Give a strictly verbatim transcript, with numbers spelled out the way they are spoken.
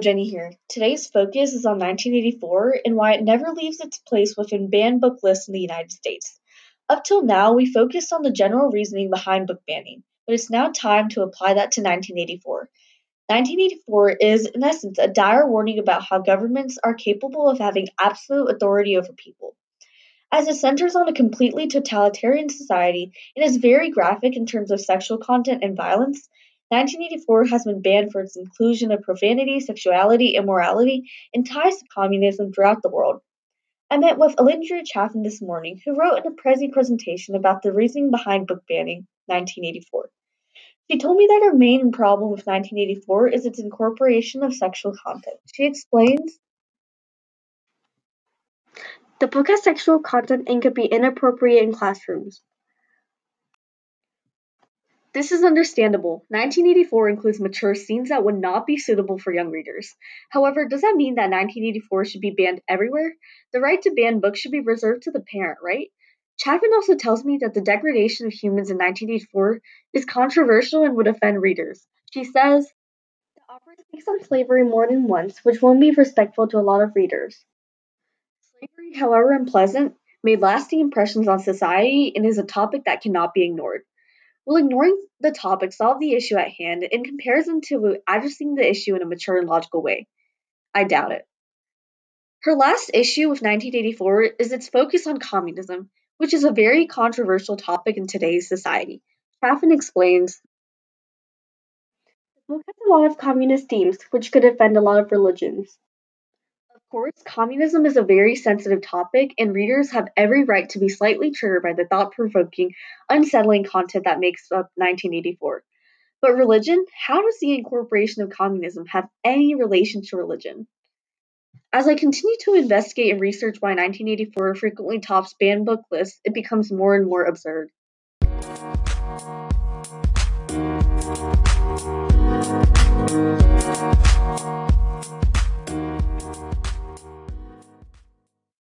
Jenny here. Today's focus is on nineteen eighty-four and why it never leaves its place within banned book lists in the United States. Up till now, we focused on the general reasoning behind book banning, but it's now time to apply that to nineteen eighty-four. nineteen eighty-four is, in essence, a dire warning about how governments are capable of having absolute authority over people. As it centers on a completely totalitarian society and is very graphic in terms of sexual content and violence, nineteen eighty-four has been banned for its inclusion of profanity, sexuality, immorality, and ties to communism throughout the world. I met with Alindria Chaffin this morning, who wrote an Aprezi presentation about the reasoning behind book banning, nineteen eighty-four. She told me that her main problem with nineteen eighty-four is its incorporation of sexual content. She explains, "The book has sexual content and could be inappropriate in classrooms. This is understandable. nineteen eighty-four includes mature scenes that would not be suitable for young readers. However, does that mean that nineteen eighty-four should be banned everywhere? The right to ban books should be reserved to the parent, right?" Chaffin also tells me that the degradation of humans in nineteen eighty-four is controversial and would offend readers. She says, "The author speaks on slavery more than once, which won't be respectful to a lot of readers. Slavery, however unpleasant, made lasting impressions on society and is a topic that cannot be ignored. Will ignoring the topic solve the issue at hand in comparison to addressing the issue in a mature and logical way? I doubt it." Her last issue with nineteen eighty-four is its focus on communism, which is a very controversial topic in today's society. Chaffin explains, "The book has a lot of communist themes, which could offend a lot of religions. Of course, communism is a very sensitive topic, and readers have every right to be slightly triggered by the thought-provoking, unsettling content that makes up nineteen eighty-four. But religion? How does the incorporation of communism have any relation to religion? As I continue to investigate and research why nineteen eighty-four frequently tops banned book lists, it becomes more and more absurd.